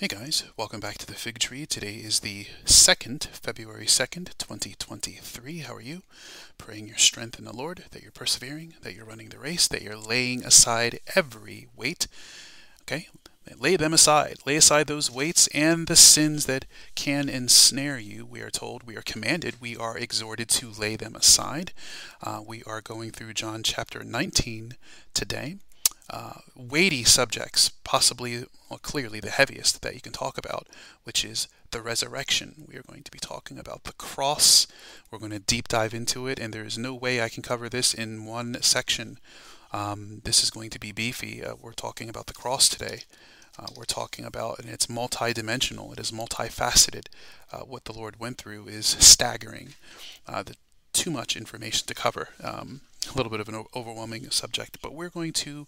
Hey guys, welcome back to The Fig Tree. Today is the 2nd, February 2nd, 2023. How are you? Praying your strength in the Lord, that you're persevering, that you're running the race, that you're laying aside every weight. Okay? Lay them aside. Lay aside those weights and the sins that can ensnare you. We are told, we are commanded, we are exhorted to lay them aside. We are going through John chapter 19 today. Weighty subjects, possibly, well, clearly the heaviest that you can talk about, which is the resurrection. We are going to be talking about the cross. We're going to deep dive into it, and there is no way I can cover this in one section. This is going to be beefy. We're talking about the cross today. We're talking about, and it's multidimensional. It is multifaceted. What the Lord went through is staggering. Too much information to cover. A little bit of an overwhelming subject, but we're going to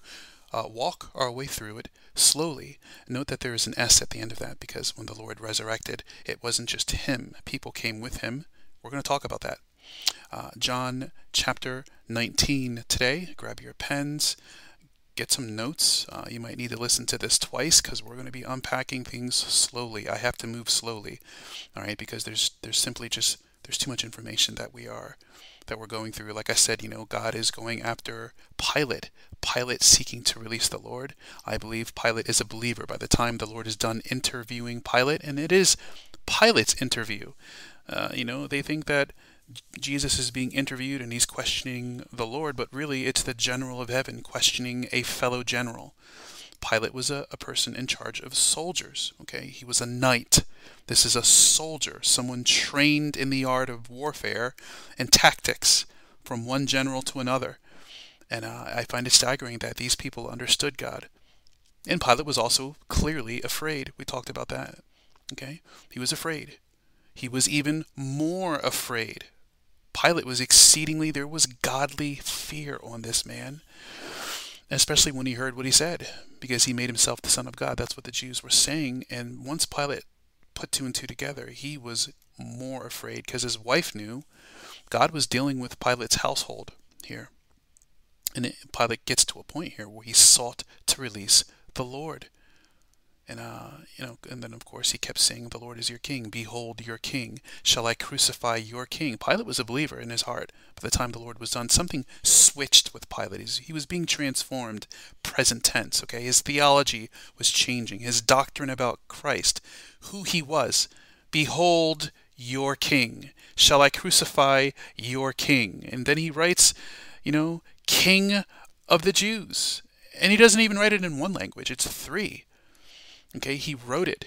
walk our way through it slowly. Note that there is an S at the end of that, because when the Lord resurrected, it wasn't just him. People came with him. We're going to talk about that. John chapter 19 today. Grab your pens. Get some notes. You might need to listen to this twice, because we're going to be unpacking things slowly. I have to move slowly, all right, because there's too much information that we're going through. Like I said, God is going after Pilate. Pilate seeking to release the Lord. I believe Pilate is a believer by the time the Lord is done interviewing Pilate, and it is Pilate's interview. They think that Jesus is being interviewed and he's questioning the Lord, but really it's the general of heaven questioning a fellow general. Pilate was a person in charge of soldiers, okay? He was a knight. This is a soldier, someone trained in the art of warfare and tactics from one general to another. And I find it staggering that these people understood God. And Pilate was also clearly afraid. We talked about that, okay? He was afraid. He was even more afraid. Pilate was there was godly fear on this man, especially when he heard what he said, because he made himself the Son of God. That's what the Jews were saying. And once Pilate put two and two together, he was more afraid, because his wife knew God was dealing with Pilate's household here. And Pilate gets to a point here where he sought to release the Lord. And, and then, of course, he kept saying, "The Lord is your king. Behold your king. Shall I crucify your king?" Pilate was a believer in his heart. By the time the Lord was done, something switched with Pilate. He was being transformed, present tense, okay? His theology was changing. His doctrine about Christ, who he was. Behold your king. Shall I crucify your king? And then he writes, King of the Jews. And he doesn't even write it in one language. It's three. Okay, he wrote it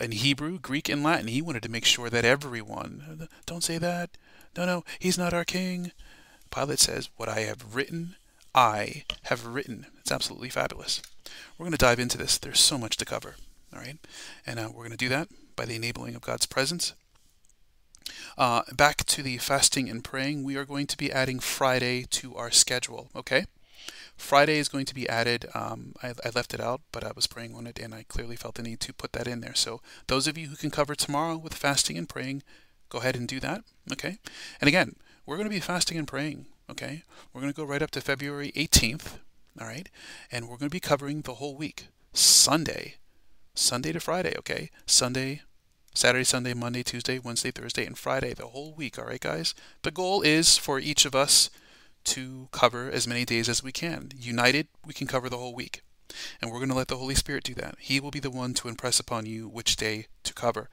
in Hebrew, Greek, and Latin. He wanted to make sure that everyone, don't say that. No, he's not our king. Pilate says, "What I have written, I have written." It's absolutely fabulous. We're going to dive into this. There's so much to cover, all right? And we're going to do that by the enabling of God's presence. Back to the fasting and praying. We are going to be adding Friday to our schedule, okay? Friday is going to be added. I left it out, but I was praying on it, and I clearly felt the need to put that in there. So those of you who can cover tomorrow with fasting and praying, go ahead and do that, okay? And again, we're going to be fasting and praying, okay? We're going to go right up to February 18th, all right? And we're going to be covering the whole week, Sunday to Friday, okay? Saturday, Sunday, Monday, Tuesday, Wednesday, Thursday, and Friday, the whole week, all right, guys? The goal is for each of us to cover as many days as we can. United, we can cover the whole week. And we're going to let the Holy Spirit do that. He will be the one to impress upon you which day to cover.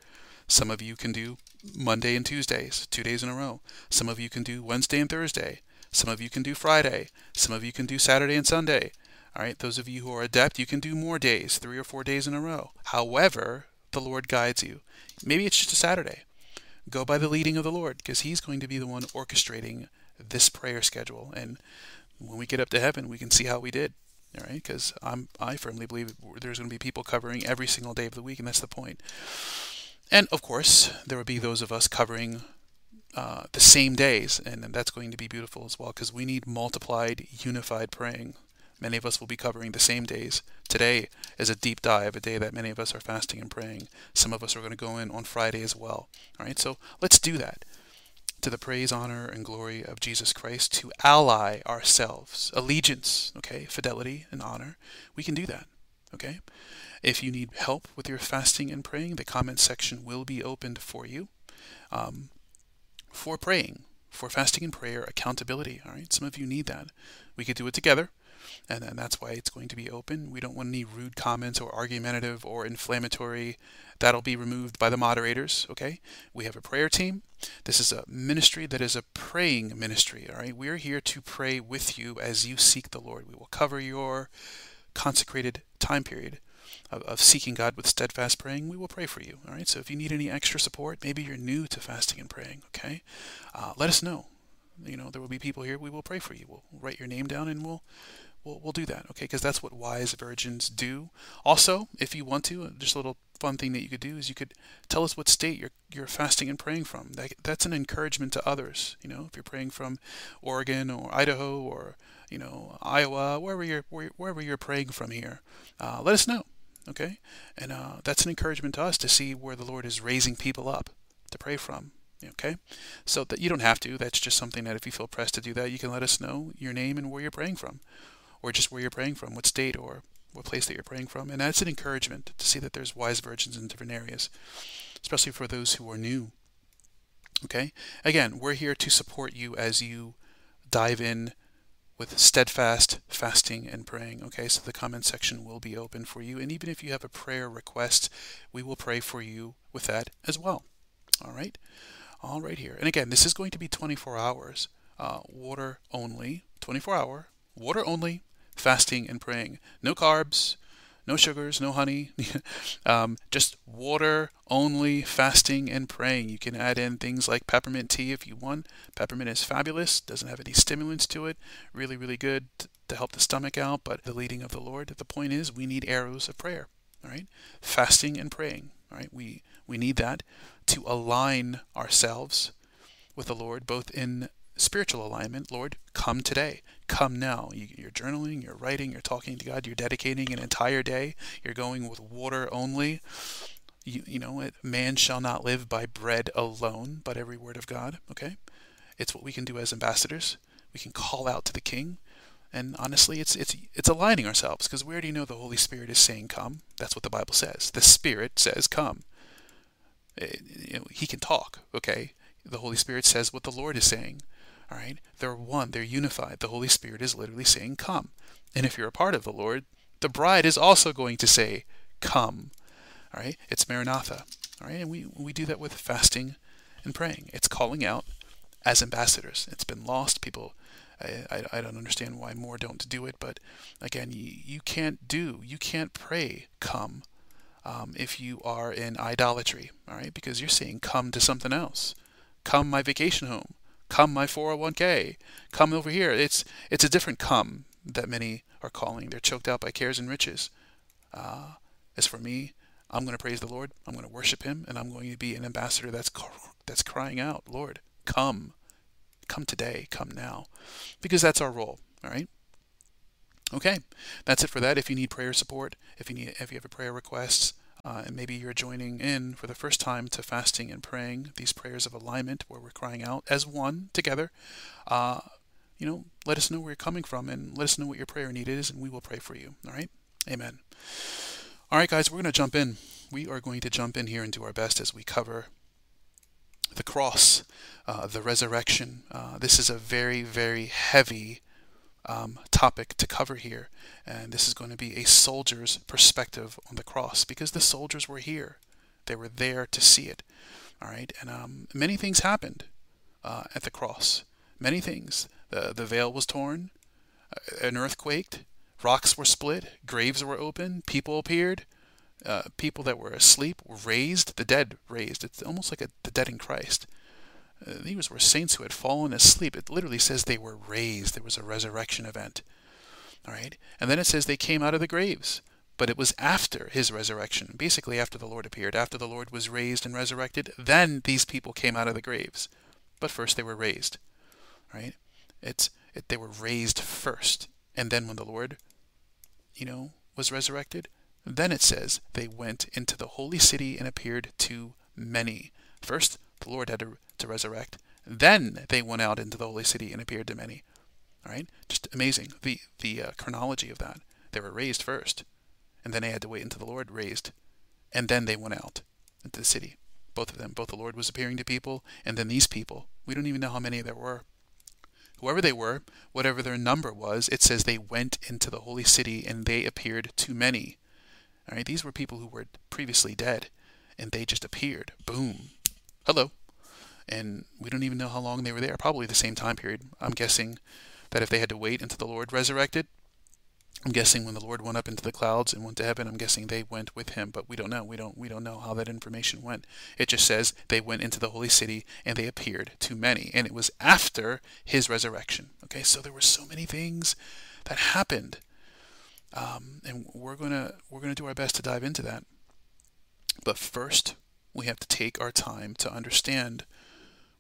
Some of you can do Monday and Tuesdays, 2 days in a row. Some of you can do Wednesday and Thursday. Some of you can do Friday. Some of you can do Saturday and Sunday. All right, those of you who are adept, you can do more days, 3 or 4 days in a row. However, the Lord guides you. Maybe it's just a Saturday. Go by the leading of the Lord, because he's going to be the one orchestrating this prayer schedule, and when we get up to heaven, we can see how we did, all right? Because I firmly believe there's going to be people covering every single day of the week, and that's the point. And of course, there will be those of us covering the same days, and that's going to be beautiful as well, because we need multiplied, unified praying. Many of us will be covering the same days. Today is a deep dive, a day that many of us are fasting and praying. Some of us are going to go in on Friday as well, all right? So let's do that. To the praise, honor, and glory of Jesus Christ, to ally ourselves, allegiance, okay, fidelity and honor, we can do that, okay? If you need help with your fasting and praying, the comment section will be opened for you. For praying, for fasting and prayer, accountability, all right? Some of you need that. We could do it together, and then that's why it's going to be open. We don't want any rude comments or argumentative or inflammatory. That'll be removed by the moderators, okay? We have a prayer team. This is a ministry that is a praying ministry, all right? We're here to pray with you as you seek the Lord. We will cover your consecrated time period of seeking God with steadfast praying. We will pray for you, all right? So if you need any extra support, maybe you're new to fasting and praying, okay? Let us know. You know, there will be people here. We will pray for you. We'll write your name down and we'll do that, okay? Because that's what wise virgins do. Also, if you want to, just a little fun thing that you could do is you could tell us what state you're fasting and praying from. That's an encouragement to others. You know, if you're praying from Oregon or Idaho or, you know, Iowa, wherever you're praying from here, let us know, okay? And that's an encouragement to us to see where the Lord is raising people up to pray from. Okay, so that you don't have to. That's just something that if you feel pressed to do that, you can let us know your name and where you're praying from, or just where you're praying from, what state or what place that you're praying from. And that's an encouragement to see that there's wise virgins in different areas, especially for those who are new. Okay, again, we're here to support you as you dive in with steadfast fasting and praying. Okay, so the comment section will be open for you. And even if you have a prayer request, we will pray for you with that as well. All right. All right here. And again, this is going to be 24 hours, water only, 24-hour, water only, fasting and praying. No carbs, no sugars, no honey, just water only, fasting and praying. You can add in things like peppermint tea if you want. Peppermint is fabulous, doesn't have any stimulants to it, really, really good to help the stomach out, but the leading of the Lord. The point is we need arrows of prayer, all right? Fasting and praying, all right? We need that to align ourselves with the Lord, both in spiritual alignment. Lord, come today, come now. You're journaling, you're writing, you're talking to God, you're dedicating an entire day. You're going with water only. You know, man shall not live by bread alone, but every word of God, okay? It's what we can do as ambassadors. We can call out to the King. And honestly, it's aligning ourselves, because we already know the Holy Spirit is saying, come. That's what the Bible says. The Spirit says, come. You know, he can talk, okay? The Holy Spirit says what the Lord is saying, all right? They're one, they're unified. The Holy Spirit is literally saying, come. And if you're a part of the Lord, the bride is also going to say, come, all right? It's Maranatha, all right? And we do that with fasting and praying. It's calling out as ambassadors. It's been lost. People, I don't understand why more don't do it, but again, you can't pray, come, if you are in idolatry, all right? Because you're saying, come to something else. Come my vacation home. Come my 401k. Come over here. It's a different come that many are calling. They're choked out by cares and riches. As for me, I'm going to praise the Lord. I'm going to worship him, and I'm going to be an ambassador that's crying out, Lord, come. Come today. Come now. Because that's our role, all right? Okay, that's it for that. If you need prayer support, if you have a prayer request, and maybe you're joining in for the first time to fasting and praying, these prayers of alignment where we're crying out as one together, you know, let us know where you're coming from and let us know what your prayer need is, and we will pray for you, all right? Amen. All right, guys, we're going to jump in. We are going to jump in here and do our best as we cover the cross, the resurrection. This is a very, very heavy topic to cover here, and this is going to be a soldier's perspective on the cross, because the soldiers were here, they were there to see it, all right? And many things happened at the cross, many things. The veil was torn, an earthquake, rocks were split, graves were opened, people appeared, people that were asleep were raised, the dead raised. It's almost like the dead in Christ. These were saints who had fallen asleep. It literally says they were raised. There was a resurrection event. All right? And then it says they came out of the graves. But it was after his resurrection. Basically, after the Lord appeared, after the Lord was raised and resurrected, then these people came out of the graves. But first they were raised. All right? They were raised first. And then when the Lord, you know, was resurrected, then it says they went into the holy city and appeared to many. First, the Lord had to resurrect. Then they went out into the holy city and appeared to many. All right? Just amazing, the chronology of that. They were raised first. and then they had to wait until the Lord raised, and then they went out into the city. Both of them, both the Lord was appearing to people, and then these people. We don't even know how many there were. Whoever they were, whatever their number was, it says they went into the holy city and they appeared to many. All right, these were people who were previously dead, and they just appeared. Boom. Hello. And we don't even know how long they were there. Probably the same time period. I'm guessing that if they had to wait until the Lord resurrected, I'm guessing when the Lord went up into the clouds and went to heaven, I'm guessing they went with him, but we don't know. We don't know how that information went. It just says they went into the holy city and they appeared to many, and it was after his resurrection. Okay, so there were so many things that happened, and we're gonna do our best to dive into that. But first, we have to take our time to understand.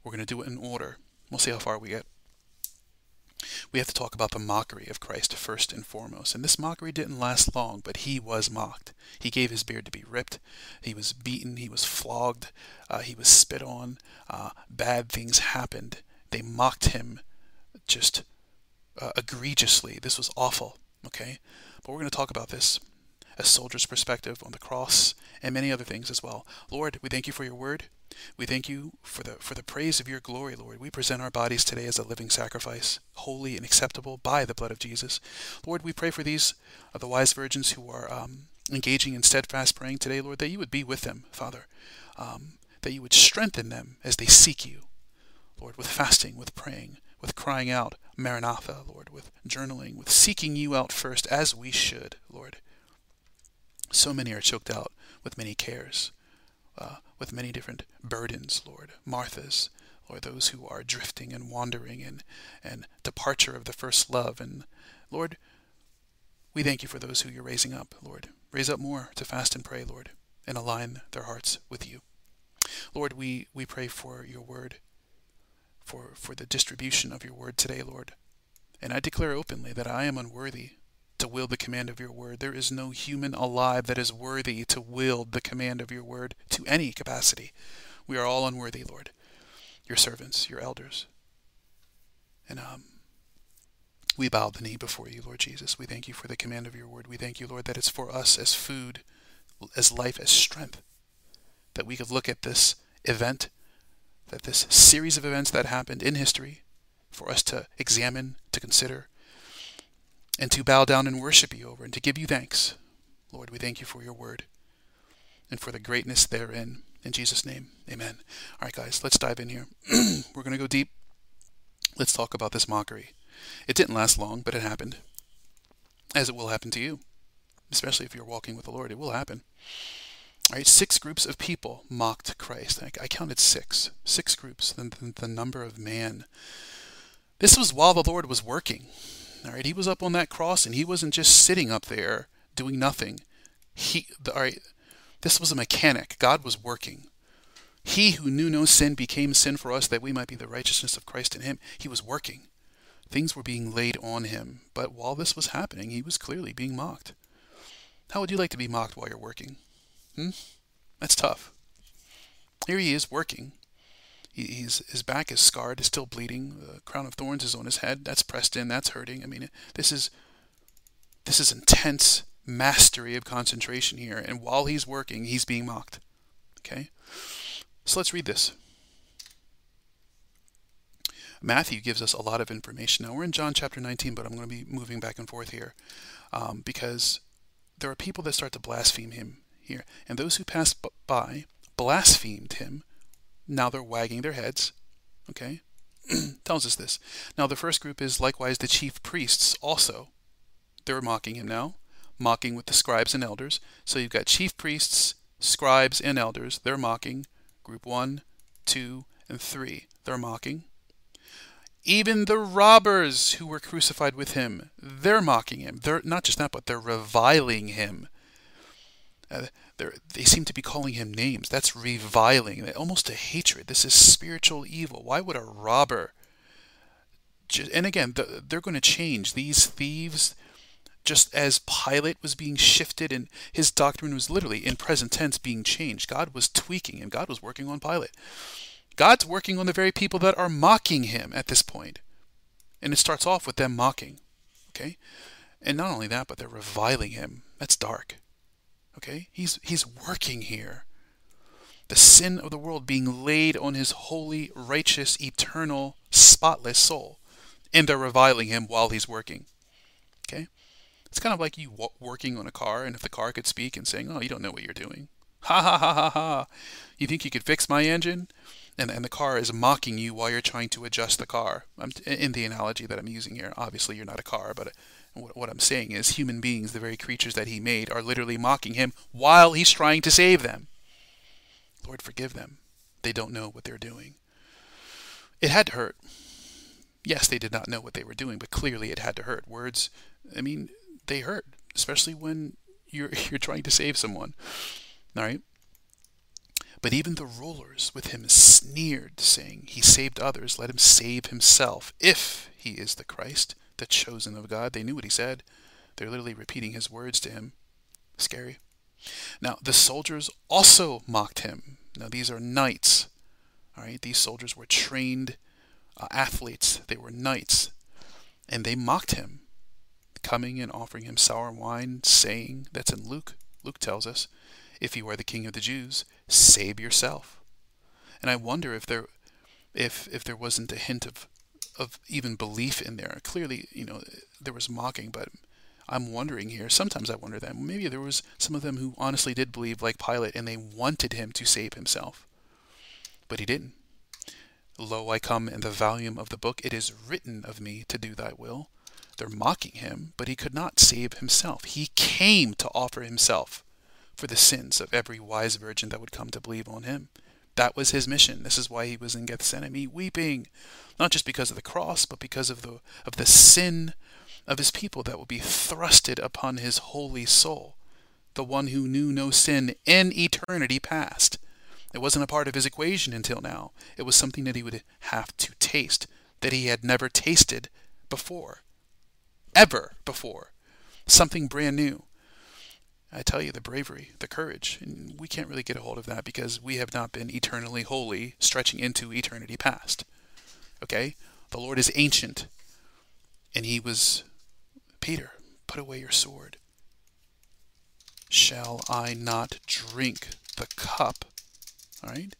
We're gonna do it in order. We'll see how far we get. We have to talk about the mockery of Christ first and foremost. And this mockery didn't last long, but he was mocked. He gave his beard to be ripped. He was beaten. He was flogged. He was spit on. Bad things happened. They mocked him just egregiously. This was awful, okay? But we're going to talk about this, a soldier's perspective on the cross, and many other things as well. Lord, we thank you for your word. We thank you for the praise of your glory, Lord. We present our bodies today as a living sacrifice, holy and acceptable by the blood of Jesus. Lord, we pray for these, the wise virgins who are engaging in steadfast praying today, Lord, that you would be with them, Father, that you would strengthen them as they seek you, Lord, with fasting, with praying, with crying out, Maranatha, Lord, with journaling, with seeking you out first as we should, Lord. So many are choked out with many cares, with many different burdens, Lord, Marthas, Lord, those who are drifting and wandering and departure of the first love. And Lord, we thank you for those who you're raising up, Lord. Raise up more to fast and pray, Lord, and align their hearts with you. Lord, we pray for your word, for the distribution of your word today, Lord. And I declare openly that I am unworthy to wield the command of your word. There is no human alive that is worthy to wield the command of your word to any capacity. We are all unworthy, Lord, your servants, your elders. And we bow the knee before you, Lord Jesus. We thank you for the command of your word. We thank you, Lord, that it's for us as food, as life, as strength, that we could look at this event, that this series of events that happened in history, for us to examine, to consider, and to bow down and worship you over, and to give you thanks. Lord, we thank you for your word and for the greatness therein. In Jesus' name, amen. All right, guys, let's dive in here. We're going to go deep. Let's talk about this mockery. It didn't last long, but it happened, as it will happen to you, especially if you're walking with the Lord. It will happen. All right, 6 groups of people mocked Christ. I counted 6. 6 groups, the number of man. This was while the Lord was working. All right, he was up on that cross, and he wasn't just sitting up there doing nothing. This was a mechanic. God was working. He who knew no sin became sin for us, that we might be the righteousness of Christ in him. He was working. Things were being laid on him. But while this was happening, he was clearly being mocked. How would you like to be mocked while you're working? That's tough. Here he is working. His back is scarred, is still bleeding. The crown of thorns is on his head. That's pressed in. That's hurting. I mean, this is intense mastery of concentration here. And while he's working, he's being mocked. Okay? So let's read this. Matthew gives us a lot of information. Now, we're in John chapter 19, but I'm going to be moving back and forth here because there are people that start to blaspheme him here. And those who passed by blasphemed him. Now they're wagging their heads, okay? Tells us this. Now the first group is likewise the chief priests also. They're mocking him now, mocking with the scribes and elders. So you've got chief priests, scribes, and elders. They're mocking. Group 1, 2, and 3. They're mocking. Even the robbers who were crucified with him, they're mocking him. They're not just that, but they're reviling him. They seem to be calling him names. That's reviling, almost a hatred. This is spiritual evil. Why would a robber? And again, they're going to change. These thieves, just as Pilate was being shifted and his doctrine was literally in present tense being changed. God was tweaking and God was working on Pilate. God's working on the very people that are mocking him at this point. And it starts off with them mocking. Okay? And not only that, but they're reviling him. That's dark. Okay? He's working here. The sin of the world being laid on his holy, righteous, eternal, spotless soul. And they're reviling him while he's working. Okay? It's kind of like you working on a car, and if the car could speak and saying, "Oh, you don't know what you're doing. Ha ha ha ha ha. You think you could fix my engine?" And the car is mocking you while you're trying to adjust the car. In the analogy that I'm using here, obviously you're not a car, but what I'm saying is human beings, the very creatures that he made, are literally mocking him while he's trying to save them. Lord, forgive them. They don't know what they're doing. It had to hurt. Yes, they did not know what they were doing, but clearly it had to hurt. Words, I mean, they hurt, especially when you're trying to save someone. All right? But even the rulers with him sneered, saying, "He saved others, let him save himself, if he is the Christ, the chosen of God." They knew what he said. They're literally repeating his words to him. Scary. Now, the soldiers also mocked him. Now, these are knights. All right? These soldiers were trained athletes. They were knights. And they mocked him, coming and offering him sour wine, saying, that's in Luke. Luke tells us, "If you are the king of the Jews, save yourself." And I wonder if there wasn't a hint of even belief in there. Clearly, you know, there was mocking, but I'm wondering here. Sometimes I wonder that maybe there was some of them who honestly did believe, like Pilate, and they wanted him to save himself, but he didn't. "Lo, I come in the volume of the book. It is written of me to do thy will." They're mocking him, but he could not save himself. He came to offer himself for the sins of every wise virgin that would come to believe on him. That was his mission. This is why he was in Gethsemane weeping, not just because of the cross, but because of the sin of his people that would be thrusted upon his holy soul, the one who knew no sin in eternity past. It wasn't a part of his equation until now. It was something that he would have to taste, that he had never tasted before, ever before, something brand new. I tell you, the bravery, the courage, and we can't really get a hold of that because we have not been eternally holy, stretching into eternity past. Okay? The Lord is ancient, and he was, "Peter, put away your sword. Shall I not drink the cup," all right,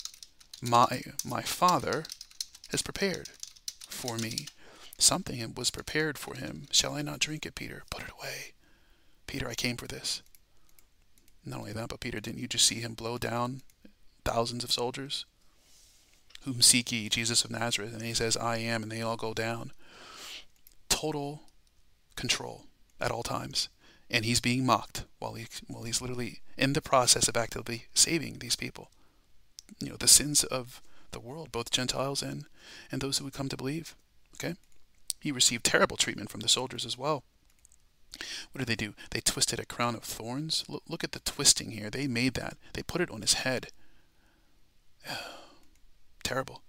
my Father has prepared for me? Something was prepared for him. "Shall I not drink it, Peter? Put it away. Peter, I came for this." Not only that, but Peter, didn't you just see him blow down thousands of soldiers? "Whom seek ye, Jesus of Nazareth?" And he says, "I am," and they all go down. Total control at all times. And he's being mocked while he's literally in the process of actively saving these people. You know, the sins of the world, both Gentiles and those who would come to believe. Okay? He received terrible treatment from the soldiers as well. What did they do? They twisted a crown of thorns. Look at the twisting here. They made that. They put it on his head. Terrible.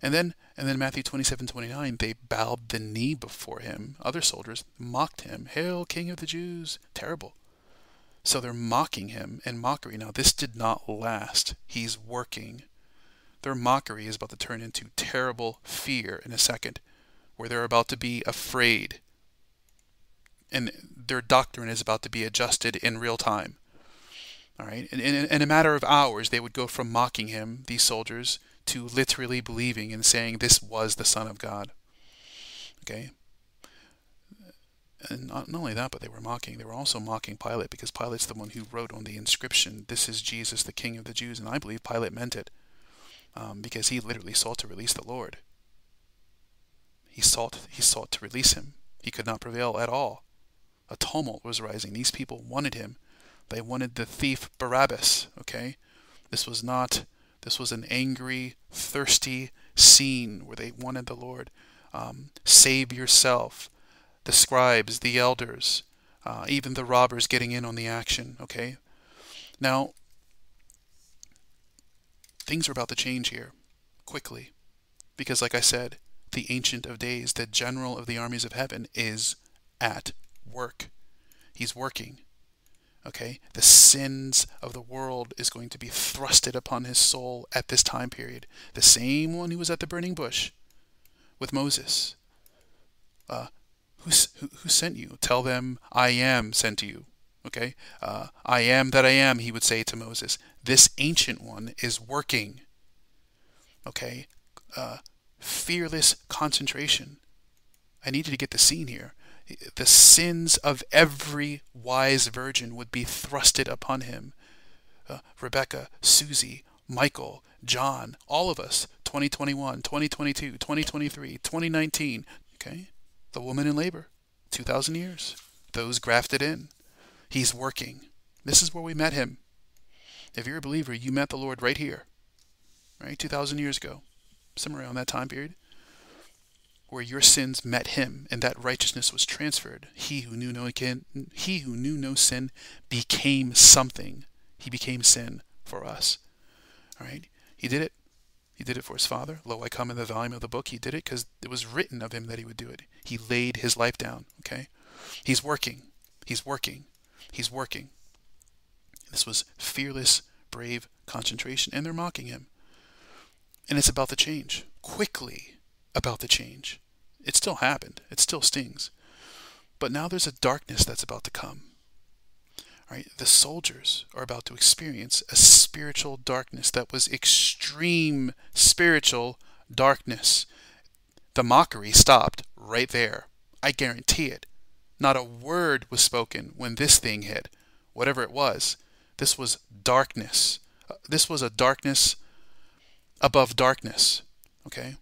And then Matthew 27:29, they bowed the knee before him. Other soldiers mocked him. "Hail, King of the Jews." Terrible. So they're mocking him in mockery. Now, this did not last. He's working. Their mockery is about to turn into terrible fear in a second, where they're about to be afraid. And their doctrine is about to be adjusted in real time. All right? In a matter of hours, they would go from mocking him, these soldiers, to literally believing and saying this was the Son of God. Okay? And not only that, but they were mocking. They were also mocking Pilate, because Pilate's the one who wrote on the inscription, "This is Jesus, the King of the Jews." And I believe Pilate meant it, because he literally sought to release the Lord. He sought to release him. He could not prevail at all. A tumult was rising. These people wanted him. They wanted the thief Barabbas, okay? This was an angry, thirsty scene where they wanted the Lord. Save yourself. The scribes, the elders, even the robbers getting in on the action, okay? Now, things are about to change here quickly because, like I said, the Ancient of Days, the General of the armies of heaven, is at work. He's working. Okay? The sins of the world is going to be thrusted upon his soul at this time period. The same one who was at the burning bush with Moses. Who sent you? Tell them, "I am sent you." Okay, I am that I am, he would say to Moses. This ancient one is working. Okay, fearless concentration. I needed to get the scene here. The sins of every wise virgin would be thrusted upon him. Rebecca, Susie, Michael, John, all of us, 2021, 2022, 2023, 2019. Okay, the woman in labor, 2,000 years. Those grafted in. He's working. This is where we met him. If you're a believer, you met the Lord right here, right? 2,000 years ago, somewhere around that time period, where your sins met him and that righteousness was transferred. He who knew no sin became something. He became sin for us, all right? He did it. He did it for his Father. Lo, I come in the volume of the book. He did it because it was written of him that he would do it. He laid his life down, okay? He's working. He's working. He's working. This was fearless, brave concentration, and they're mocking him. And it's about the change. Quickly about the change. It still happened. It still stings. But now there's a darkness that's about to come. All right? The soldiers are about to experience a spiritual darkness that was extreme spiritual darkness. The mockery stopped right there. I guarantee it. Not a word was spoken when this thing hit, whatever it was. This was darkness. This was a darkness above darkness, okay?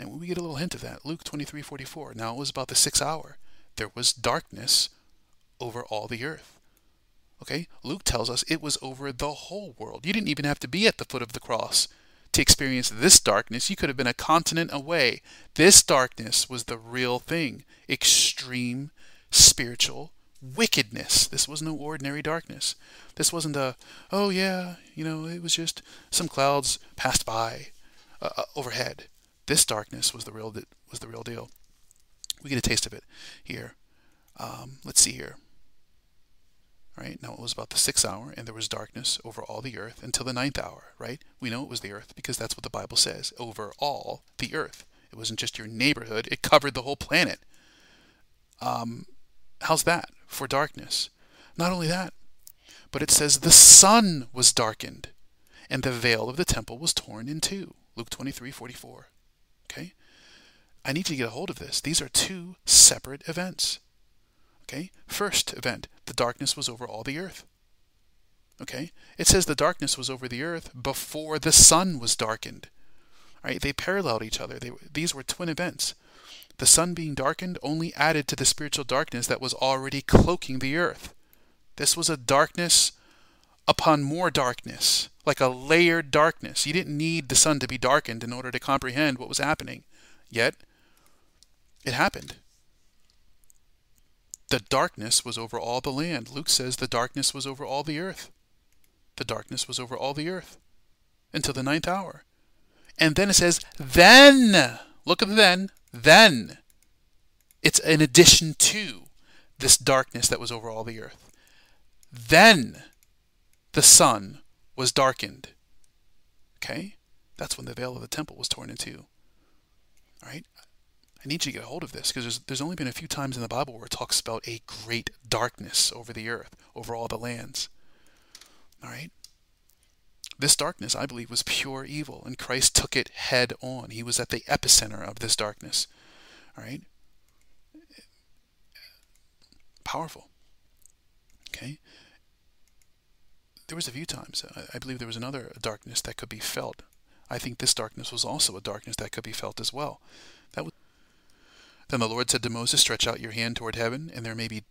And we get a little hint of that. Luke 23:44. Now it was about the 6th hour. There was darkness over all the earth, okay? Luke tells us it was over the whole world. You didn't even have to be at the foot of the cross to experience this darkness. You could have been a continent away. This darkness was the real thing. Extreme spiritual wickedness. This was no ordinary darkness. This wasn't a, oh yeah, you know, it was just some clouds passed by overhead. This darkness was the real deal. We get a taste of it here. Let's see here. All right, now it was about the 6th hour, and there was darkness over all the earth until the 9th hour, right? We know it was the earth because that's what the Bible says, over all the earth. It wasn't just your neighborhood. It covered the whole planet. How's that for darkness? Not only that, but it says the sun was darkened and the veil of the temple was torn in two. Luke 23:44. Okay? I need to get a hold of this. These are two separate events. Okay? First event, the darkness was over all the earth. Okay? It says the darkness was over the earth before the sun was darkened. All right? They paralleled each other. These were twin events. The sun being darkened only added to the spiritual darkness that was already cloaking the earth. This was a darkness upon more darkness, like a layered darkness. You didn't need the sun to be darkened in order to comprehend what was happening, yet it happened. The darkness was over all the land. Luke says the darkness was over all the earth. The darkness was over all the earth until the 9th hour. And then it says, then, look at then. Then it's in addition to this darkness that was over all the earth. Then the sun was darkened. Okay? That's when the veil of the temple was torn in two. All right? I need you to get a hold of this because there's only been a few times in the Bible where it talks about a great darkness over the earth, over all the lands. All right? This darkness, I believe, was pure evil, and Christ took it head on. He was at the epicenter of this darkness. All right? Powerful. Okay? There was a few times. I believe there was another darkness that could be felt. I think this darkness was also a darkness that could be felt as well. Then the Lord said to Moses, stretch out your hand toward heaven, and there may be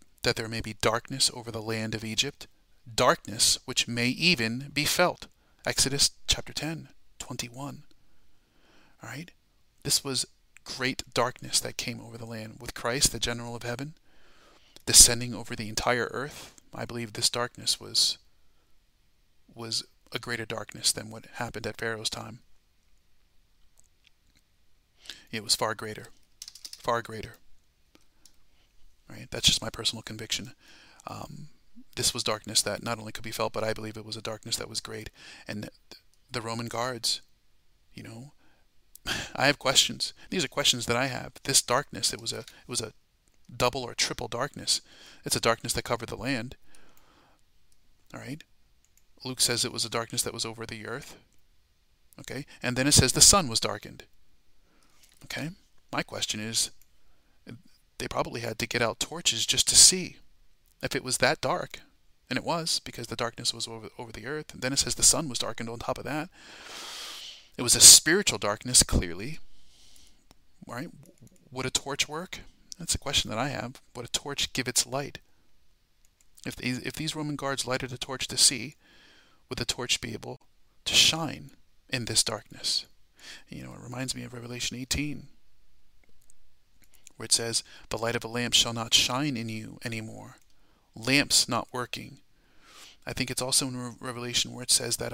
darkness over the land of Egypt, darkness which may even be felt. Exodus chapter 10:21. All right? This was great darkness that came over the land with Christ, the general of heaven, descending over the entire earth. I believe this darkness was a greater darkness than what happened at Pharaoh's time. It was far greater. Far greater. All right? That's just my personal conviction. This was darkness that not only could be felt, but I believe it was a darkness that was great. And the Roman guards, you know, I have questions. These are questions that I have. This darkness, it was a double or triple darkness. It's a darkness that covered the land. All right. Luke says it was a darkness that was over the earth. Okay. And then it says the sun was darkened. Okay. My question is, they probably had to get out torches just to see if it was that dark. And it was, because the darkness was over the earth. And then it says the sun was darkened on top of that. It was a spiritual darkness, clearly. All right. Would a torch work? That's a question that I have. Would a torch give its light? If these Roman guards lighted a torch to see, would the torch be able to shine in this darkness? You know, it reminds me of Revelation 18, where it says, "The light of a lamp shall not shine in you anymore." Lamps not working. I think it's also in Revelation where it says that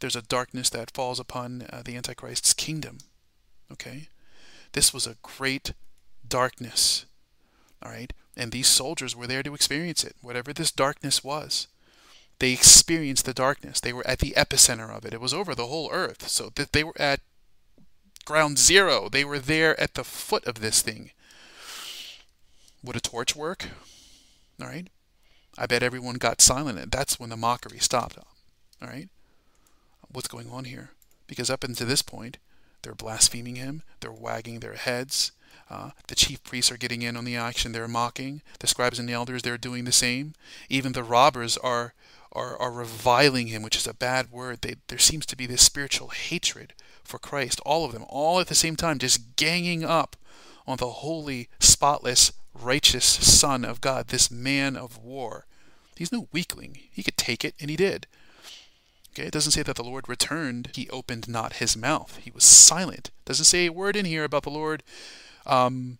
there's a darkness that falls upon the Antichrist's kingdom. Okay, this was a great darkness. All right, and these soldiers were there to experience it. Whatever this darkness was, they experienced the darkness. They were at the epicenter of it. It was over the whole earth. So that they were at ground zero. They were there at the foot of this thing. Would a torch work? All right. I bet everyone got silent, and that's when the mockery stopped. All right. What's going on here? Because up until this point, they're blaspheming him. They're wagging their heads. The chief priests are getting in on the action. They're mocking. The scribes and the elders, they're doing the same. Even the robbers are reviling him, which is a bad word. There seems to be this spiritual hatred for Christ. All of them, all at the same time, just ganging up on the holy, spotless, righteous Son of God, this man of war. He's no weakling. He could take it, and he did. Okay, it doesn't say that the Lord returned. He opened not his mouth. He was silent. It doesn't say a word in here about the Lord, you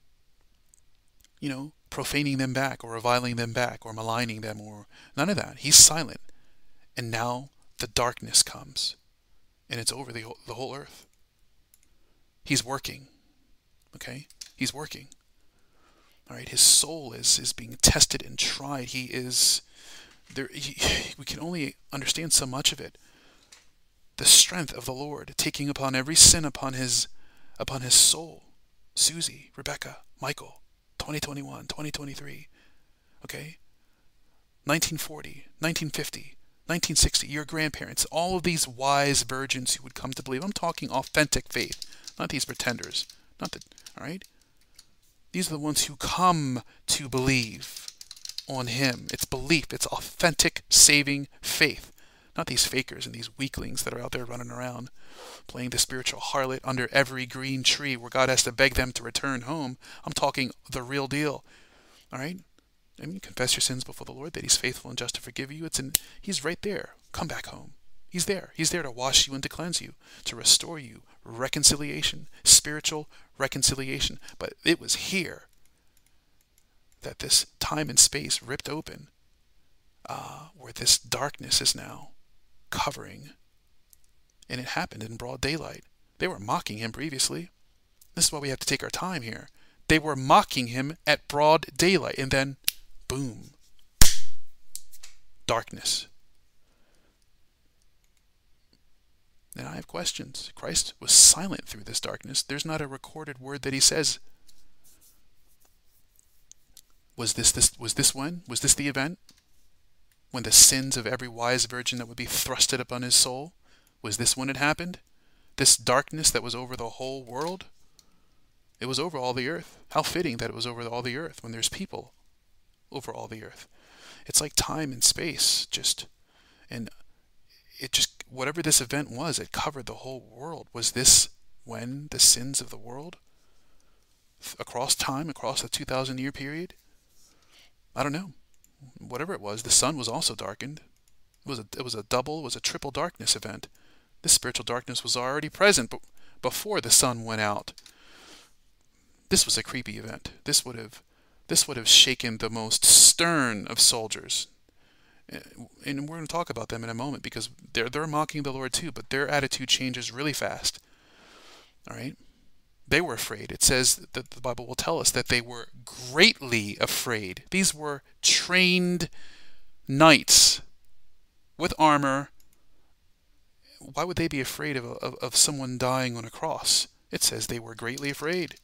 know, profaning them back or reviling them back or maligning them or none of that. He's silent. And now the darkness comes, and it's over the whole earth. He's working. Okay? He's working. All right? His soul is being tested and tried. He is... there. We can only understand so much of it. The strength of the Lord, taking upon every sin upon his soul. Susie, Rebecca, Michael, 2021, 2023, okay? 1940, 1950, 1960, your grandparents, all of these wise virgins who would come to believe. I'm talking authentic faith, not these pretenders. Not that, all right? These are the ones who come to believe on him. It's belief. It's authentic, saving faith. Not these fakers and these weaklings that are out there running around playing the spiritual harlot under every green tree where God has to beg them to return home. I'm talking the real deal. All right? I mean, confess your sins before the Lord, that he's faithful and just to forgive you. He's right there. Come back home. He's there. He's there to wash you and to cleanse you, to restore you. Reconciliation. Spiritual reconciliation. But it was here that this time and space ripped open, where this darkness is now covering. And it happened in broad daylight. They were mocking him previously. This is why we have to take our time here. They were mocking him at broad daylight, and then boom, darkness. And I have questions. Christ was silent through this darkness. There's not a recorded word that he says. Was this the event when the sins of every wise virgin that would be thrusted upon his soul? Was this when it happened? This darkness that was over the whole world? It was over all the earth. How fitting that it was over all the earth when there's people over all the earth. It's like time and space whatever this event was, it covered the whole world. Was this when the sins of the world across time, across the 2,000 year period? I don't know. Whatever it was, the sun was also darkened. It was a triple darkness event. This spiritual darkness was already present before the sun went out. This was a creepy event. This would have shaken the most stern of soldiers. And we're going to talk about them in a moment, because they're mocking the Lord too, but their attitude changes really fast. All right? They were afraid. It says that the Bible will tell us that they were greatly afraid. These were trained knights with armor. Why would they be afraid of someone dying on a cross? It says they were greatly afraid.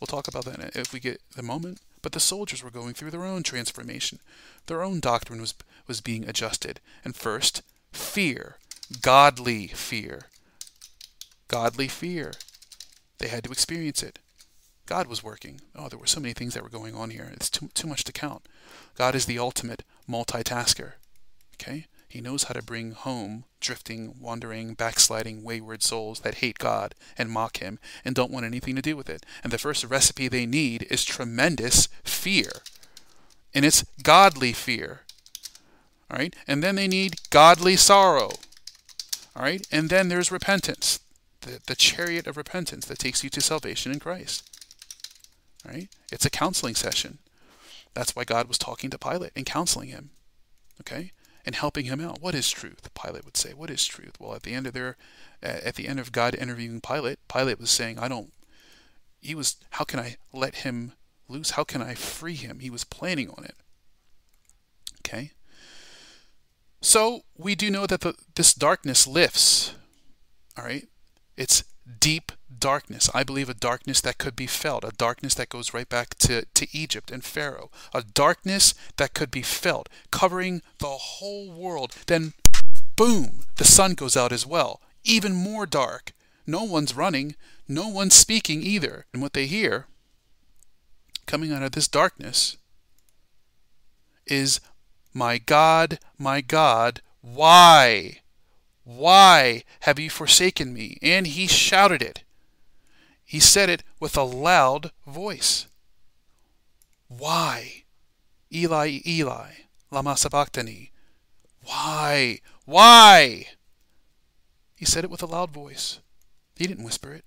We'll talk about that if we get the moment. But the soldiers were going through their own transformation. Their own doctrine was being adjusted. And first, fear. Godly fear. Godly fear. They had to experience it. God was working. Oh, there were so many things that were going on here. It's too much to count. God is the ultimate multitasker. Okay? He knows how to bring home drifting, wandering, backsliding, wayward souls that hate God and mock him and don't want anything to do with it. And the first recipe they need is tremendous fear. And it's godly fear. All right? And then they need godly sorrow. All right? And then there's repentance. The chariot of repentance that takes you to salvation in Christ. Right? It's a counseling session. That's why God was talking to Pilate and counseling him, okay, and helping him out. What is truth? Pilate would say, "What is truth?" Well, at the end of God interviewing Pilate, Pilate was saying, "How can I let him loose? How can I free him?" He was planning on it. Okay. So we do know that this darkness lifts. All right, it's deep darkness. I believe a darkness that could be felt, a darkness that goes right back to Egypt and Pharaoh, a darkness that could be felt, covering the whole world. Then, boom, the sun goes out as well. Even more dark. No one's running. No one's speaking either. And what they hear coming out of this darkness is, "My God, my God, why? Why have you forsaken me?" And he shouted it. He said it with a loud voice. Why? Eli, Eli, Lama sabachthani. Why? Why? He said it with a loud voice. He didn't whisper it.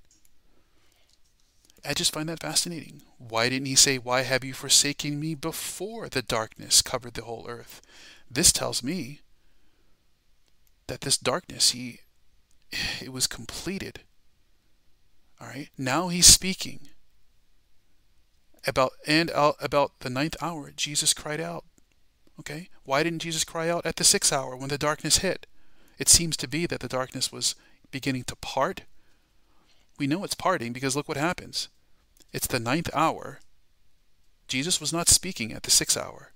I just find that fascinating. Why didn't he say, "Why have you forsaken me?" before the darkness covered the whole earth? This tells me that this darkness, it was completed. All right, now he's speaking. About the ninth hour, Jesus cried out. Okay, why didn't Jesus cry out at the 6th hour when the darkness hit? It seems to be that the darkness was beginning to part. We know it's parting because look what happens. It's the 9th hour. Jesus was not speaking at the 6th hour.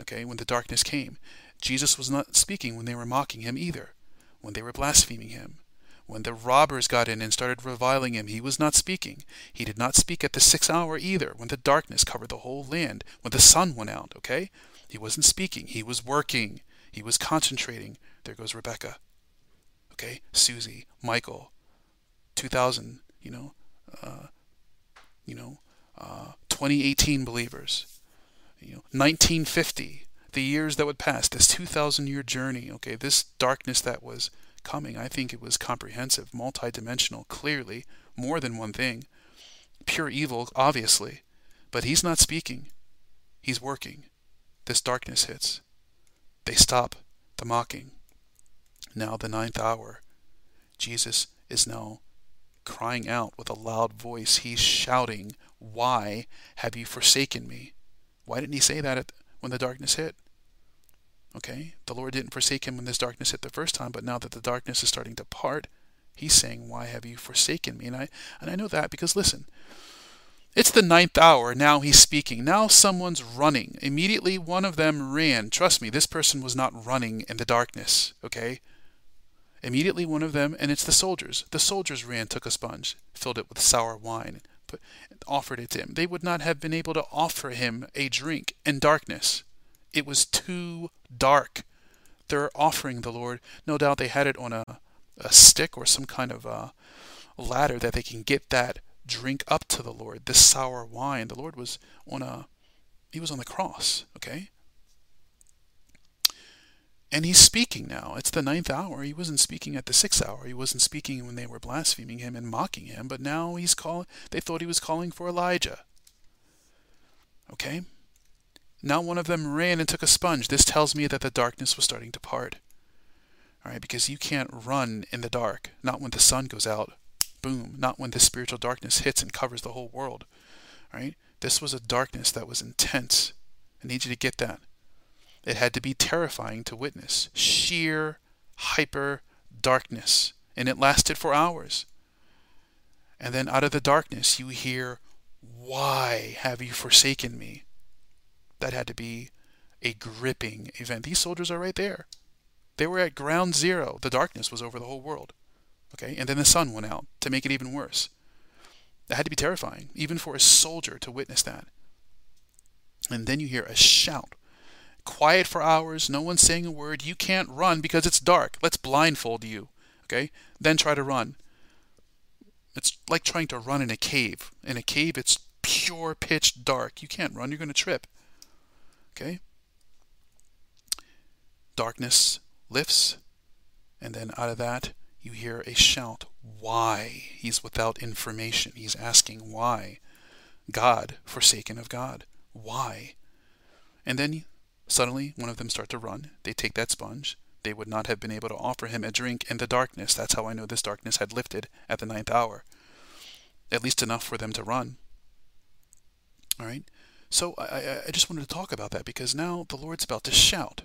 Okay, when the darkness came. Jesus was not speaking when they were mocking him either, when they were blaspheming him. When the robbers got in and started reviling him, he was not speaking. He did not speak at the 6th hour either, when the darkness covered the whole land, when the sun went out, okay? He wasn't speaking. He was working. He was concentrating. There goes Rebecca, okay? Susie, Michael, 2000, 2018 believers, 1950, the years that would pass, this 2,000-year journey, okay? This darkness that was coming. I think it was comprehensive, multidimensional, clearly, more than one thing. Pure evil, obviously. But he's not speaking. He's working. This darkness hits. They stop the mocking. Now the 9th hour. Jesus is now crying out with a loud voice. He's shouting, "Why have you forsaken me?" Why didn't he say that when the darkness hit? Okay, the Lord didn't forsake him when this darkness hit the first time, but now that the darkness is starting to part, he's saying, "Why have you forsaken me?" And I know that because, listen, it's the 9th hour, now he's speaking. Now someone's running. Immediately one of them ran. Trust me, this person was not running in the darkness, okay? Immediately one of them, and it's the soldiers. The soldiers ran, took a sponge, filled it with sour wine, and offered it to him. They would not have been able to offer him a drink in darkness. It was too dark. They're offering the Lord. No doubt they had it on a stick or some kind of a ladder that they can get that drink up to the Lord. This sour wine. The Lord was on the cross, okay? And he's speaking now. It's the 9th hour. He wasn't speaking at the 6th hour. He wasn't speaking when they were blaspheming him and mocking him, but now he's calling. They thought he was calling for Elijah. Okay? Now one of them ran and took a sponge. This tells me that the darkness was starting to part. All right, because you can't run in the dark. Not when the sun goes out. Boom. Not when this spiritual darkness hits and covers the whole world. All right? This was a darkness that was intense. I need you to get that. It had to be terrifying to witness. Sheer, hyper darkness. And it lasted for hours. And then out of the darkness you hear, "Why have you forsaken me?" That had to be a gripping event. These soldiers are right there. They were at ground zero. The darkness was over the whole world. Okay, and then the sun went out to make it even worse. That had to be terrifying, even for a soldier to witness that. And then you hear a shout. Quiet for hours, no one's saying a word. You can't run because it's dark. Let's blindfold you. Okay, then try to run. It's like trying to run in a cave. In a cave, it's pure pitch dark. You can't run, you're going to trip. Okay? Darkness lifts, and then out of that, you hear a shout, why? He's without information. He's asking why. God, forsaken of God. Why? And then suddenly, one of them start to run. They take that sponge. They would not have been able to offer him a drink in the darkness. That's how I know this darkness had lifted at the 9th hour. At least enough for them to run. All right? So I just wanted to talk about that because now the Lord's about to shout.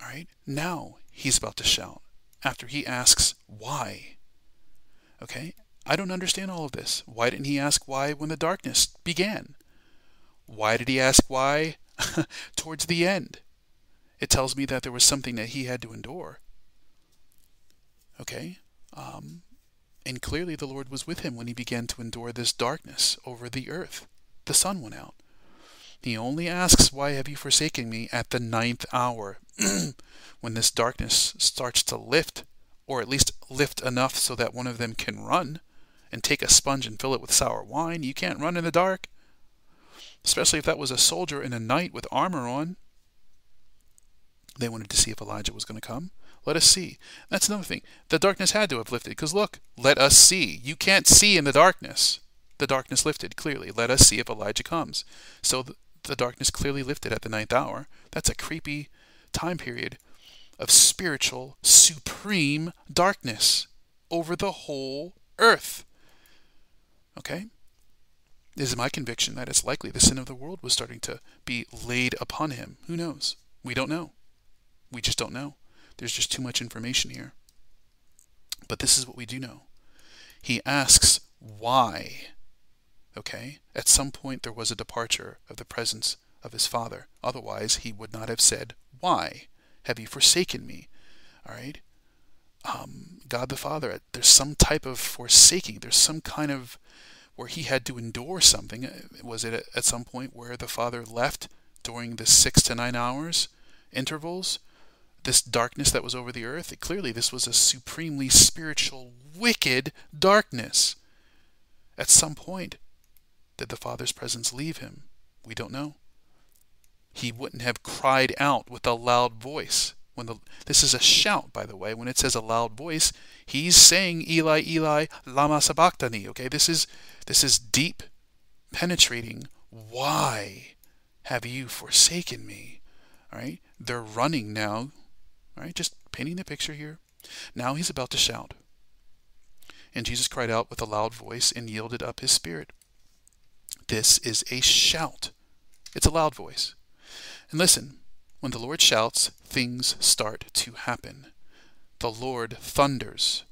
All right? Now he's about to shout after he asks why. Okay? I don't understand all of this. Why didn't he ask why when the darkness began? Why did he ask why towards the end? It tells me that there was something that he had to endure. Okay? And clearly the Lord was with him when he began to endure this darkness over the earth. The sun went out. He only asks, why have you forsaken me, at the 9th hour, when this darkness starts to lift, or at least lift enough so that one of them can run and take a sponge and fill it with sour wine. You can't run in the dark, especially if that was a soldier in a night with armor on. They wanted to see if Elijah was going to come. Let us see. That's another thing. The darkness had to have lifted, because look, let us see. You can't see in the darkness. The darkness lifted, clearly. Let us see if Elijah comes. So the darkness clearly lifted at the 9th hour. That's a creepy time period of spiritual, supreme darkness over the whole earth. Okay? This is my conviction that it's likely the sin of the world was starting to be laid upon him. Who knows? We don't know. We just don't know. There's just too much information here. But this is what we do know. He asks why. Okay? At some point there was a departure of the presence of his Father. Otherwise, he would not have said, why have you forsaken me? All right? God the Father, there's some type of forsaking. There's some kind of where he had to endure something. Was it at some point where the Father left during the 6 to 9 hours intervals? This darkness that was over the earth, clearly this was a supremely spiritual, wicked darkness. At some point, did the Father's presence leave him? We don't know. He wouldn't have cried out with a loud voice. This is a shout, by the way. When it says a loud voice, he's saying, Eli, Eli, Lama sabachthani. Okay, this is deep, penetrating. Why have you forsaken me? All right, they're running now. All right, just painting the picture here. Now he's about to shout. And Jesus cried out with a loud voice and yielded up his spirit. This is a shout. It's a loud voice. And listen, when the Lord shouts, things start to happen. The Lord thunders.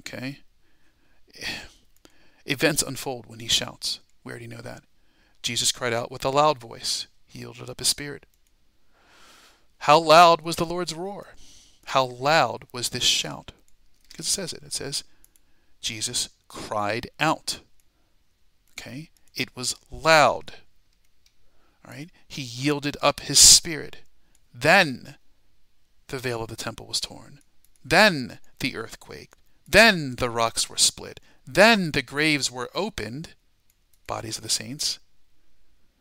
Okay? Events unfold when he shouts. We already know that. Jesus cried out with a loud voice. He yielded up his spirit. How loud was the Lord's roar? How loud was this shout? Because it says it. It says, Jesus cried out. Okay? It was loud. All right? He yielded up his spirit. Then the veil of the temple was torn. Then the earth quaked. Then the rocks were split. Then the graves were opened. Bodies of the saints,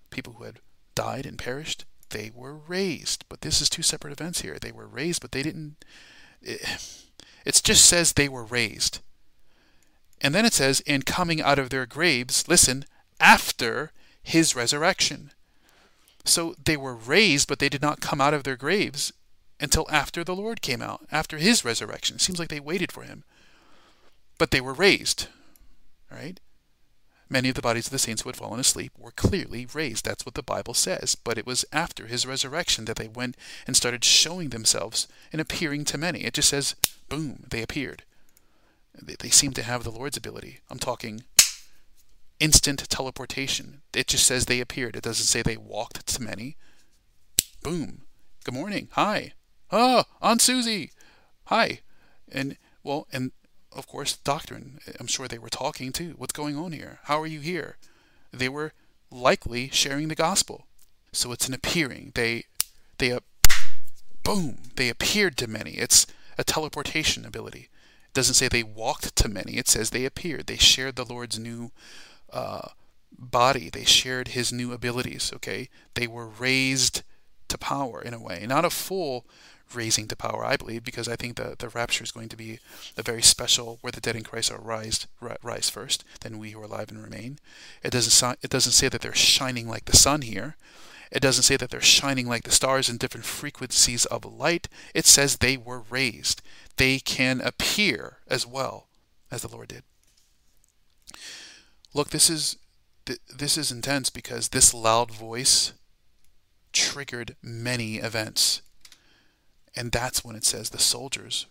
people who had died and perished, they were raised. But this is two separate events here. They were raised, but they didn't... It just says they were raised. And then it says, and coming out of their graves, listen, after his resurrection. So they were raised, but they did not come out of their graves until after the Lord came out, after his resurrection. It seems like they waited for him. But they were raised, right? Many of the bodies of the saints who had fallen asleep were clearly raised. That's what the Bible says. But it was after his resurrection that they went and started showing themselves and appearing to many. It just says, boom, they appeared. They seem to have the Lord's ability. I'm talking instant teleportation. It just says they appeared. It doesn't say they walked to many. Boom. Good morning. Hi. Oh, Aunt Susie. Hi. And, well, and of course, doctrine. I'm sure they were talking too. What's going on here? How are you here? They were likely sharing the gospel. So it's an appearing. They appeared to many. It's a teleportation ability. It doesn't say they walked to many. It says they appeared. They shared the Lord's new body. They shared his new abilities, okay? They were raised to power in a way. Not a full raising to power, I believe, because I think the rapture is going to be a very special where the dead in Christ are rise first, then we who are alive and remain. It doesn't say that they're shining like the sun here. It doesn't say that they're shining like the stars in different frequencies of light. It says they were raised. They can appear as well as the Lord did. Look, this is intense because this loud voice triggered many events. And that's when it says the soldiers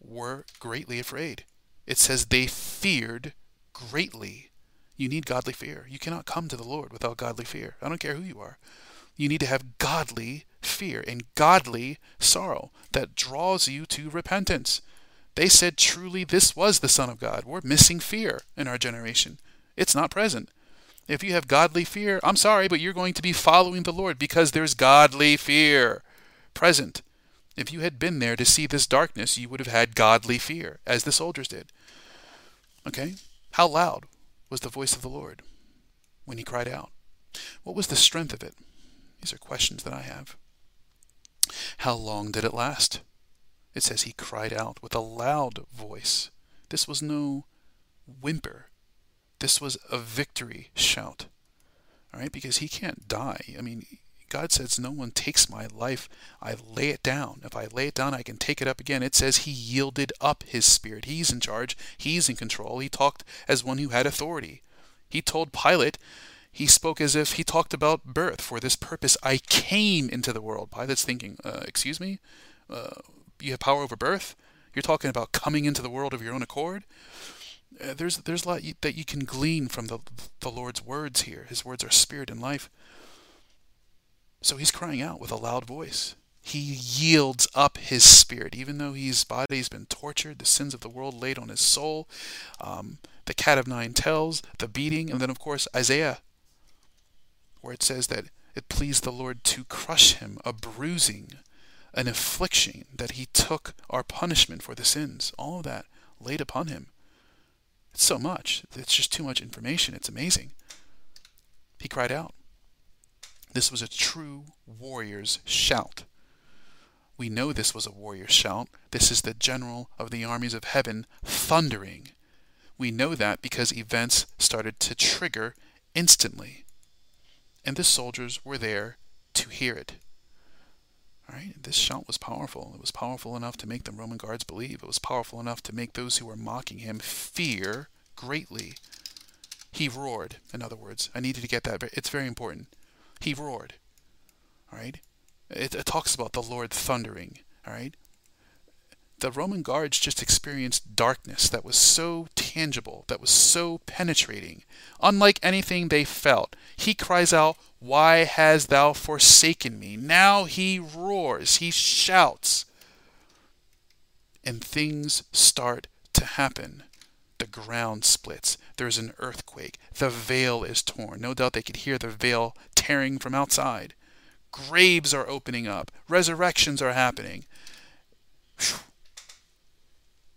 were greatly afraid. It says they feared greatly. You need godly fear. You cannot come to the Lord without godly fear. I don't care who you are. You need to have godly fear and godly sorrow that draws you to repentance. They said, truly, this was the Son of God. We're missing fear in our generation. It's not present. If you have godly fear, I'm sorry, but you're going to be following the Lord because there's godly fear present. If you had been there to see this darkness, you would have had godly fear, as the soldiers did. Okay? How loud was the voice of the Lord when he cried out? What was the strength of it? These are questions that I have. How long did it last? It says he cried out with a loud voice. This was no whimper. This was a victory shout. All right? Because he can't die. I mean, God says, no one takes my life. I lay it down. If I lay it down, I can take it up again. It says he yielded up his spirit. He's in charge. He's in control. He talked as one who had authority. He told Pilate, he spoke as if he talked about birth. For this purpose, I came into the world. Pilate's thinking, excuse me? You have power over birth? You're talking about coming into the world of your own accord? There's a lot that you can glean from the Lord's words here. His words are spirit and life. So he's crying out with a loud voice. He yields up his spirit. Even though his body's been tortured, the sins of the world laid on his soul, the cat of nine tails, the beating, and then, of course, Isaiah, where it says that it pleased the Lord to crush him, a bruising, an affliction, that he took our punishment for the sins. All of that laid upon him. It's so much. It's just too much information. It's amazing. He cried out. This was a true warrior's shout. We know this was a warrior's shout. This is the general of the armies of heaven thundering. We know that because events started to trigger instantly. And the soldiers were there to hear it. All right? This shout was powerful. It was powerful enough to make the Roman guards believe. It was powerful enough to make those who were mocking him fear greatly. He roared, in other words. I needed to get that. It's very important. He roared, all right? It talks about the Lord thundering, all right? The Roman guards just experienced darkness that was so tangible, that was so penetrating, unlike anything they felt. He cries out, "Why hast thou forsaken me?" Now he roars, he shouts, and things start to happen. The ground splits. There's an earthquake. The veil is torn. No doubt they could hear the veil tearing from outside. Graves are opening up. Resurrections are happening.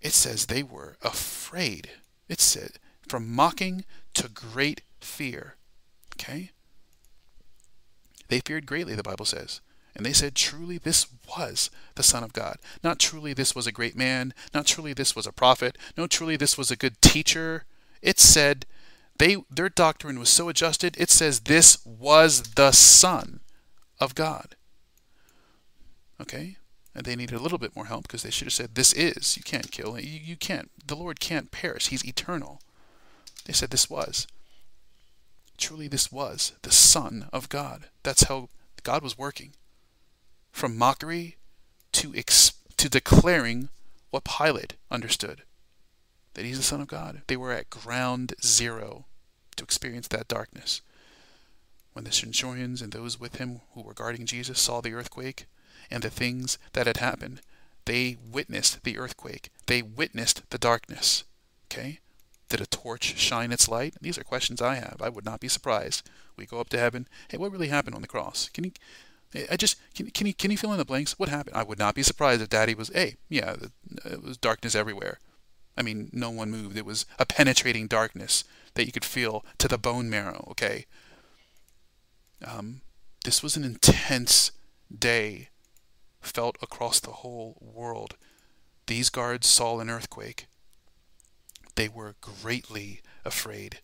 It says they were afraid. It said from mocking to great fear. Okay? They feared greatly, the Bible says. And they said, truly, this was the Son of God. Not truly, this was a great man. Not truly, this was a prophet. No, truly, this was a good teacher. It said, their doctrine was so adjusted, it says, this was the Son of God. Okay? And they needed a little bit more help because they should have said, this is. You can't kill. You can't. The Lord can't perish. He's eternal. They said, this was. Truly, this was the Son of God. That's how God was working. From mockery to declaring what Pilate understood, that he's the Son of God. They were at ground zero. to experience that darkness. When the centurions and those with him who were guarding Jesus saw the earthquake and the things that had happened, they witnessed the earthquake. They witnessed the darkness. Okay? Did a torch shine its light? These are questions I have. I would not be surprised. We go up to heaven. Hey, what really happened on the cross? Can you fill in the blanks? What happened? I would not be surprised if Daddy was, hey, yeah, it was darkness everywhere. I mean, no one moved. It was a penetrating darkness that you could feel to the bone marrow, okay? This was an intense day felt across the whole world. These guards saw an earthquake. They were greatly afraid.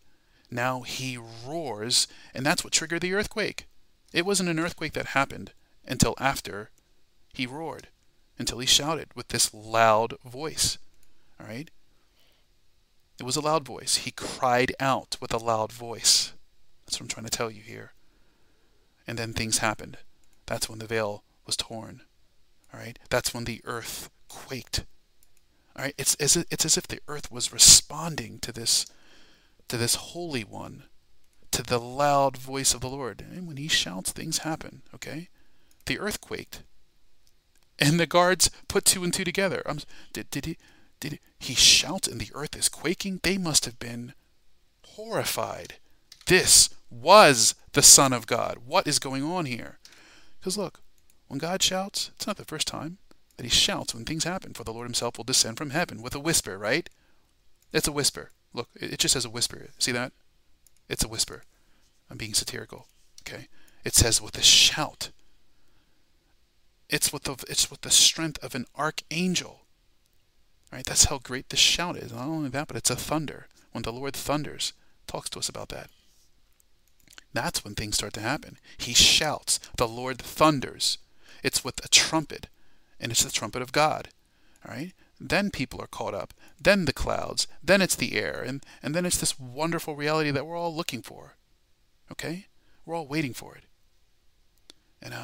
Now he roars, and that's what triggered the earthquake. It wasn't an earthquake that happened until after he roared, until he shouted with this loud voice. All right? It was a loud voice. He cried out with a loud voice. That's what I'm trying to tell you here. And then things happened. That's when the veil was torn. All right? That's when the earth quaked. All right? It's as if the earth was responding to this Holy One, to the loud voice of the Lord. And when he shouts, things happen, okay? The earth quaked. And the guards put two and two together. Did he shout and the earth is quaking? They must have been horrified. This was the Son of God. What is going on here? Because look, when God shouts, it's not the first time that he shouts when things happen, for the Lord himself will descend from heaven with a whisper, right? It's a whisper. Look, it just says a whisper. See that? It's a whisper. I'm being satirical, okay? It says with a shout. It's with the strength of an archangel, right? That's how great this shout is. Not only that, but it's a thunder. When the Lord thunders, talks to us about that. That's when things start to happen. He shouts. The Lord thunders. It's with a trumpet, and it's the trumpet of God, all right? Then people are caught up, then the clouds, then it's the air, and then it's this wonderful reality that we're all looking for, okay? We're all waiting for it. And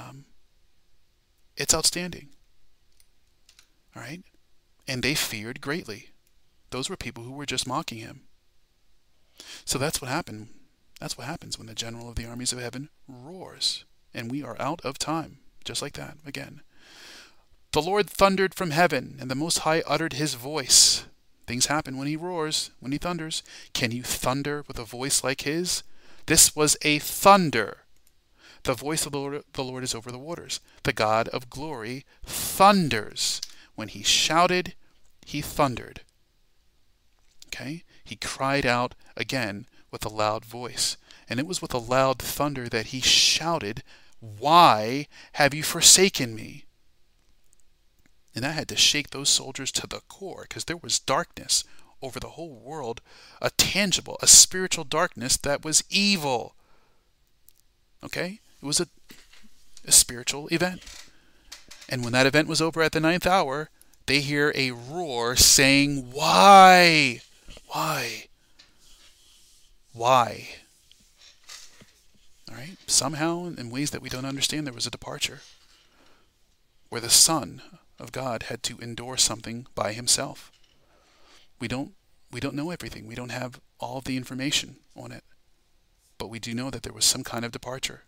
it's outstanding, all right? And they feared greatly. Those were people who were just mocking him. So that's what happened. That's what happens when the general of the armies of heaven roars, and we are out of time, just like that, again. The Lord thundered from heaven, and the Most High uttered his voice. Things happen when he roars, when he thunders. Can you thunder with a voice like his? This was a thunder. The voice of the Lord is over the waters. The God of glory thunders. When he shouted, he thundered. Okay? He cried out again with a loud voice. And it was with a loud thunder that he shouted, "Why have you forsaken me?" And that had to shake those soldiers to the core, because there was darkness over the whole world, a tangible, a spiritual darkness that was evil. Okay? It was a spiritual event. And when that event was over at the 9th hour, they hear a roar saying, "Why? Why? Why?" All right? Somehow, in ways that we don't understand, there was a departure where the Son of God had to endure something by himself. We don't know everything. We don't have all the information on it. But we do know that there was some kind of departure.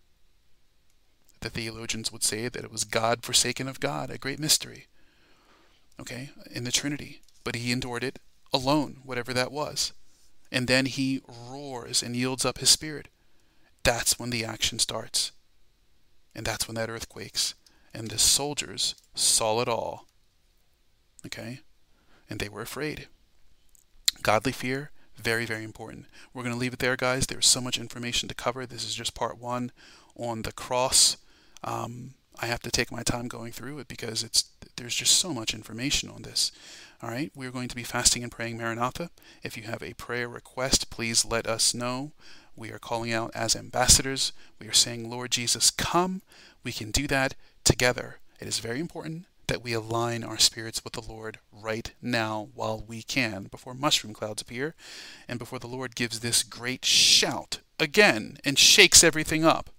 The theologians would say that it was God forsaken of God, a great mystery, okay, in the Trinity. But he endured it alone, whatever that was. And then he roars and yields up his spirit. That's when the action starts. And that's when that earth quakes. And the soldiers saw it all, okay? And they were afraid. Godly fear, very, very important. We're going to leave it there, guys. There's so much information to cover. This is just part one on the cross. I have to take my time going through it because there's just so much information on this. All right, we're going to be fasting and praying Maranatha. If you have a prayer request, please let us know. We are calling out as ambassadors. We are saying, Lord Jesus, come. We can do that together. It is very important that we align our spirits with the Lord right now while we can, before mushroom clouds appear, and before the Lord gives this great shout again and shakes everything up.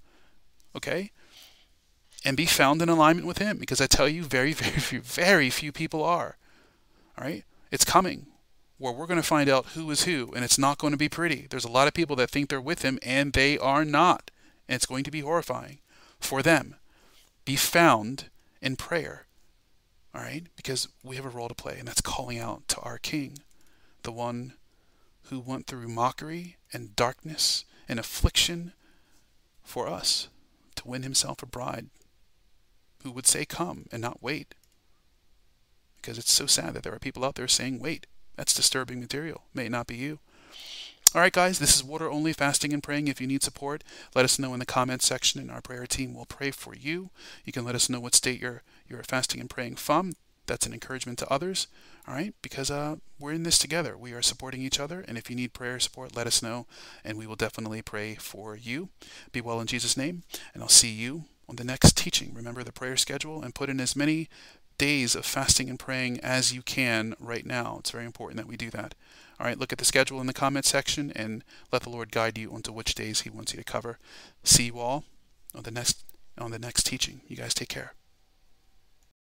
Okay? And be found in alignment with him, because I tell you, very, very few people are. All right? It's coming. where we're going to find out who is who, and it's not going to be pretty. There's a lot of people that think they're with him, and they are not. And it's going to be horrifying for them. Be found in prayer, all right? Because we have a role to play, and that's calling out to our King, the one who went through mockery and darkness and affliction for us to win himself a bride who would say, come, and not wait. Because it's so sad that there are people out there saying, wait. That's disturbing material. May not be you. All right, guys, this is Water Only Fasting and Praying. If you need support, let us know in the comments section, and our prayer team will pray for you. You can let us know what state you're fasting and praying from. That's an encouragement to others, all right, because we're in this together. We are supporting each other, and if you need prayer support, let us know, and we will definitely pray for you. Be well in Jesus' name, and I'll see you on the next teaching. Remember the prayer schedule and put in as many days of fasting and praying as you can right now. It's very important that we do that. All right, look at the schedule in the comments section and let the Lord guide you onto which days he wants you to cover. See you all on the next teaching. You guys take care.